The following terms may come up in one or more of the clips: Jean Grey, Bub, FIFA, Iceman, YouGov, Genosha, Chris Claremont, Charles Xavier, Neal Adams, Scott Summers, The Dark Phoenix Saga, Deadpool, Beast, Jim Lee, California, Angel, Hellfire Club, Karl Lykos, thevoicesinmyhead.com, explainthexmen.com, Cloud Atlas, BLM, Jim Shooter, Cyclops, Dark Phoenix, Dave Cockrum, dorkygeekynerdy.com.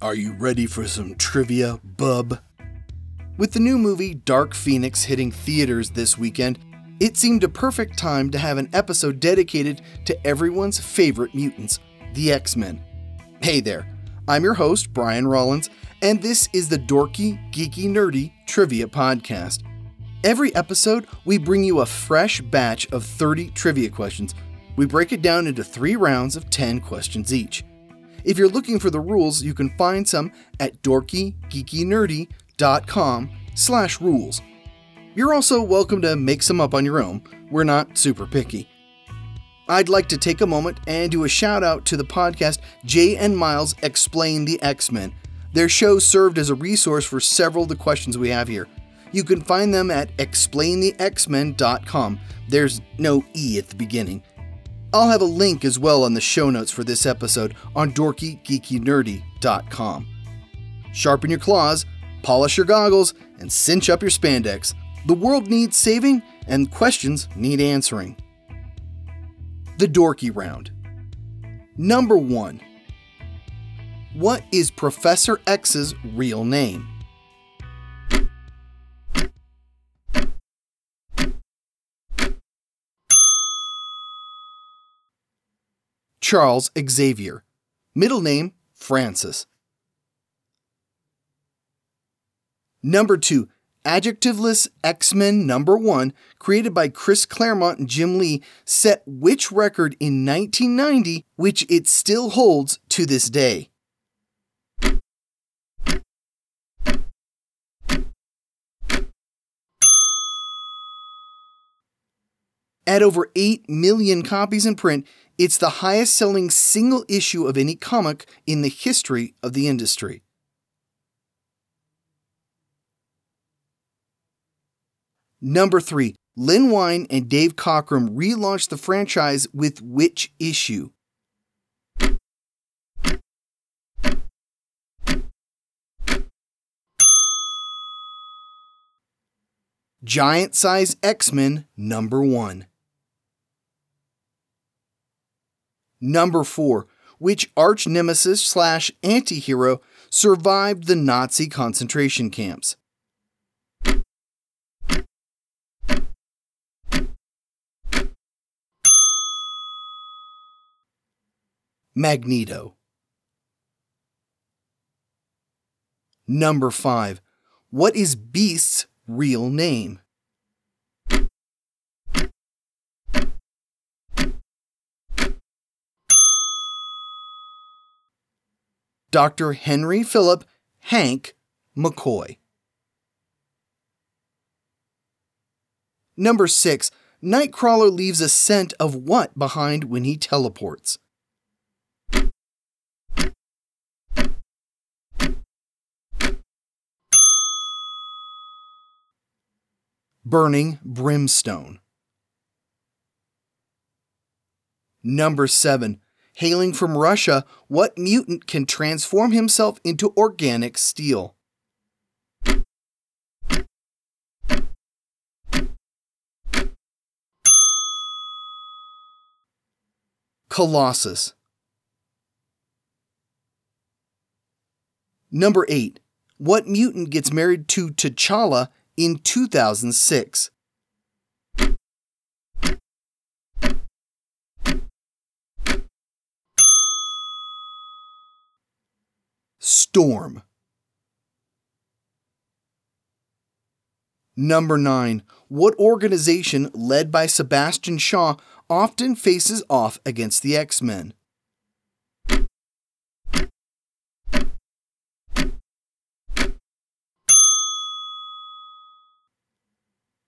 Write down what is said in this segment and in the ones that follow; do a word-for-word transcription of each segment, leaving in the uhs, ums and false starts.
Are you ready for some trivia, bub? With the new movie Dark Phoenix hitting theaters this weekend, it seemed a perfect time to have an episode dedicated to everyone's favorite mutants, the X-Men. Hey there, I'm your host, Brian Rollins, and this is the Dorky, Geeky, Nerdy Trivia Podcast. Every episode, we bring you a fresh batch of thirty trivia questions. We break it down into three rounds of ten questions each. If you're looking for the rules, you can find some at dorky geeky nerdy dot com slash rules. You're also welcome to make some up on your own. We're not super picky. I'd like to take a moment and do a shout out to the podcast Jay and Miles Explain the X-Men. Their show served as a resource for several of the questions we have here. You can find them at explain the x men dot com. There's no E at the beginning. I'll have a link as well on the show notes for this episode on dorky geeky nerdy dot com. Sharpen your claws, polish your goggles, and cinch up your spandex. The world needs saving, and questions need answering. The Dorky Round. Number one. What is Professor X's real name? Charles Xavier. Middle name, Francis. Number two. Adjectiveless X-Men number one, created by Chris Claremont and Jim Lee, set which record in nineteen ninety, which it still holds to this day? At over eight million copies in print, it's the highest-selling single issue of any comic in the history of the industry. Number three. Len Wein and Dave Cockrum relaunched the franchise with which issue? Giant Size X-Men number one. Number four. Which arch-nemesis slash anti-hero survived the Nazi concentration camps? Magneto. Number five. What is Beast's real name? Doctor Henry Philip Hank McCoy. Number six. Nightcrawler leaves a scent of what behind when he teleports? Burning brimstone. Number seven. Hailing from Russia, what mutant can transform himself into organic steel? Colossus. Number eight. What mutant gets married to T'Challa in two thousand six. Storm. Number nine. What organization led by Sebastian Shaw often faces off against the X-Men?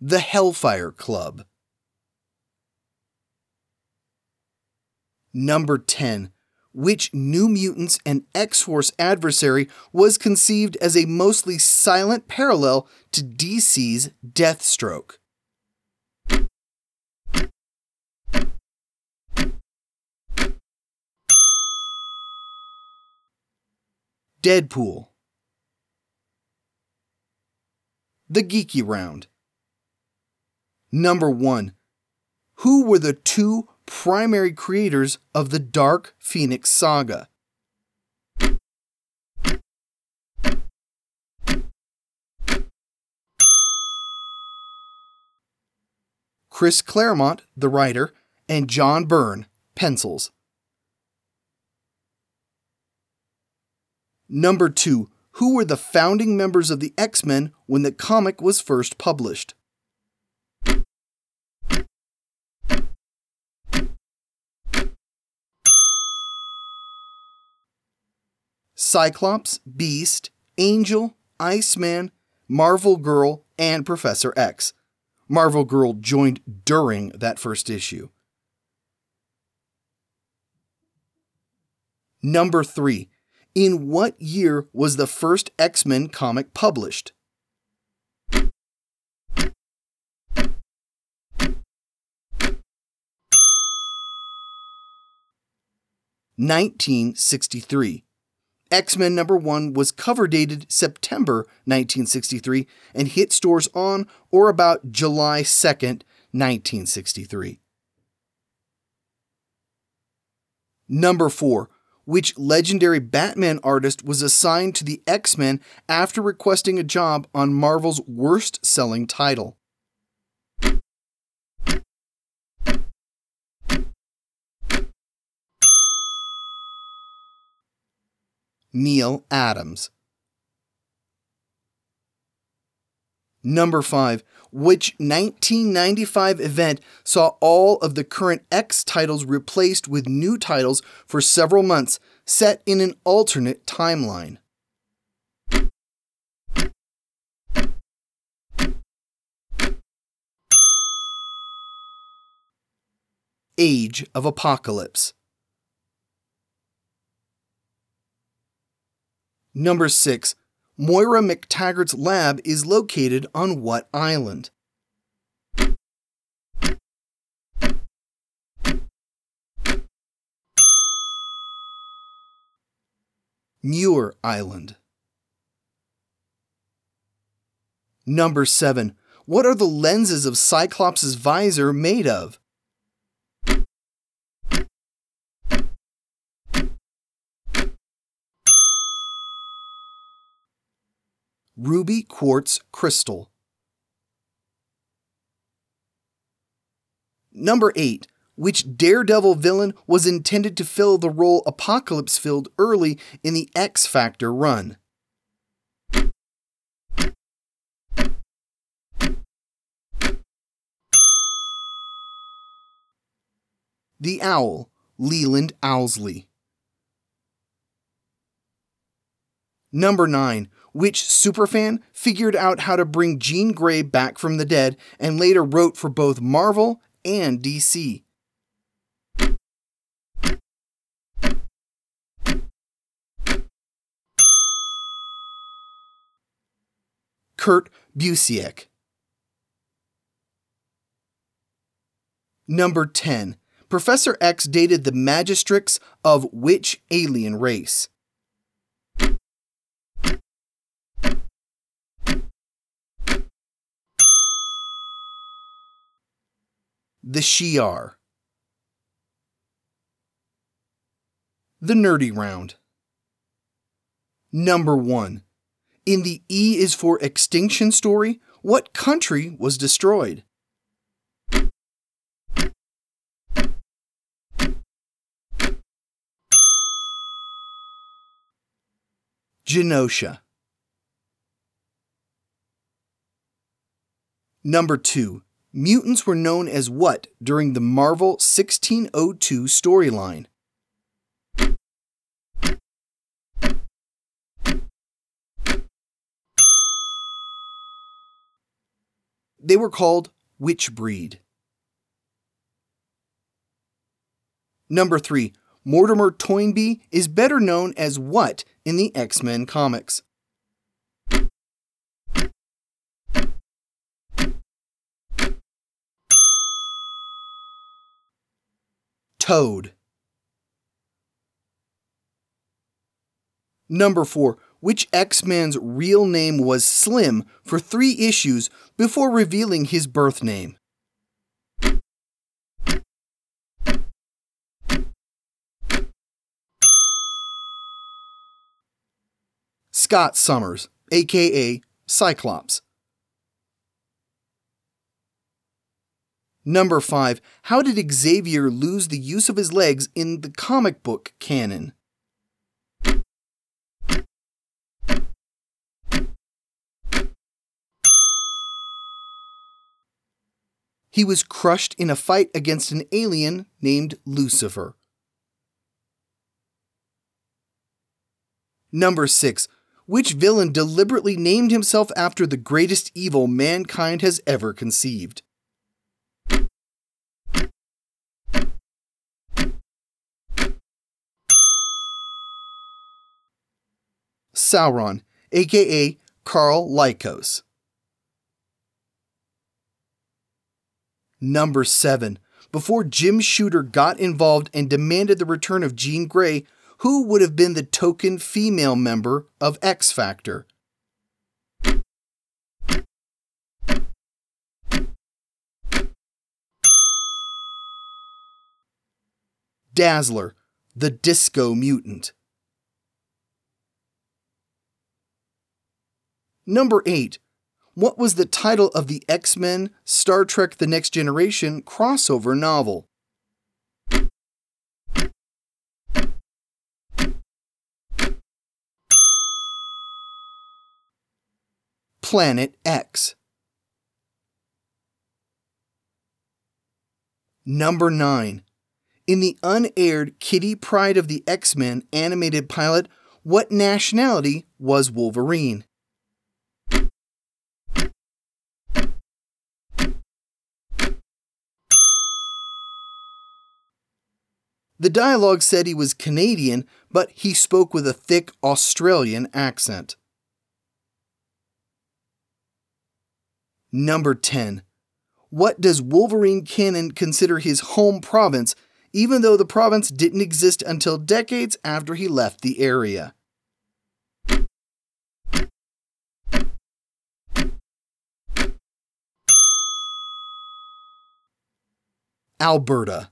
The Hellfire Club. Number ten. Which New Mutants and X-Force adversary was conceived as a mostly silent parallel to D C's Deathstroke? Deadpool. The Geeky Round. Number one. Who were the two primary creators of the Dark Phoenix Saga? Chris Claremont, the writer, and John Byrne, pencils. Number two. Who were the founding members of the X-Men when the comic was first published? Cyclops, Beast, Angel, Iceman, Marvel Girl, and Professor X. Marvel Girl joined during that first issue. Number three. In what year was the first X-Men comic published? nineteen sixty-three. X-Men number one was cover dated September nineteen sixty-three and hit stores on or about July second, nineteen sixty-three. Number four. Which legendary Batman artist was assigned to the X-Men after requesting a job on Marvel's worst-selling title? Neal Adams. Number five. Which nineteen ninety-five event saw all of the current X titles replaced with new titles for several months, set in an alternate timeline? Age of Apocalypse. Number six. Moira McTaggart's lab is located on what island? Muir Island. Number seven. What are the lenses of Cyclops' visor made of? Ruby quartz crystal. Number eight. Which Daredevil villain was intended to fill the role Apocalypse filled early in the X Factor run? The Owl, Leland Owsley. Number nine. Which superfan figured out how to bring Jean Grey back from the dead and later wrote for both Marvel and D C? Kurt Busiek. Number ten. Professor X dated the Magistrix of which alien race? The Shi'ar. The Nerdy Round. Number one. In the E is for Extinction story, what country was destroyed? Genosha. Number two. Mutants were known as what during the Marvel sixteen oh two storyline? They were called Witchbreed. Number three. Mortimer Toynbee is better known as what in the X-Men comics? Toad. Number four. Which X-Man's real name was Slim for three issues before revealing his birth name? Scott Summers, a k a. Cyclops. Number five. How did Xavier lose the use of his legs in the comic book canon? He was crushed in a fight against an alien named Lucifer. Number six. Which villain deliberately named himself after the greatest evil mankind has ever conceived? Sauron, aka Karl Lykos. Number seven. Before Jim Shooter got involved and demanded the return of Jean Grey, who would have been the token female member of X Factor? Dazzler, the Disco Mutant. Number eight. What was the title of the X-Men Star Trek The Next Generation crossover novel? Planet X. Number nine. In the unaired Kitty Pryde of the X-Men animated pilot, what nationality was Wolverine? The dialogue said he was Canadian, but he spoke with a thick Australian accent. Number ten. What does Wolverine canon consider his home province, even though the province didn't exist until decades after he left the area? Alberta.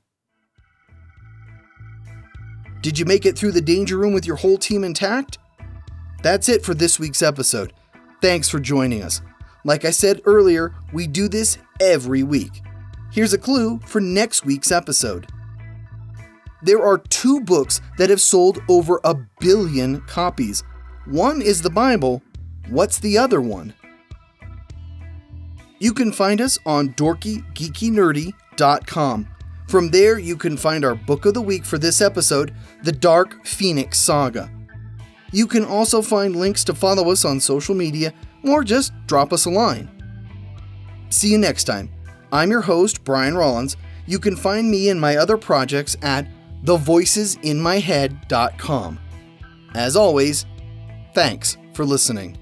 Did you make it through the danger room with your whole team intact? That's it for this week's episode. Thanks for joining us. Like I said earlier, we do this every week. Here's a clue for next week's episode. There are two books that have sold over a billion copies. One is the Bible. What's the other one? You can find us on dorky geeky nerdy dot com. From there, you can find our book of the week for this episode, The Dark Phoenix Saga. You can also find links to follow us on social media, or just drop us a line. See you next time. I'm your host, Brian Rollins. You can find me and my other projects at the voices in my head dot com. As always, thanks for listening.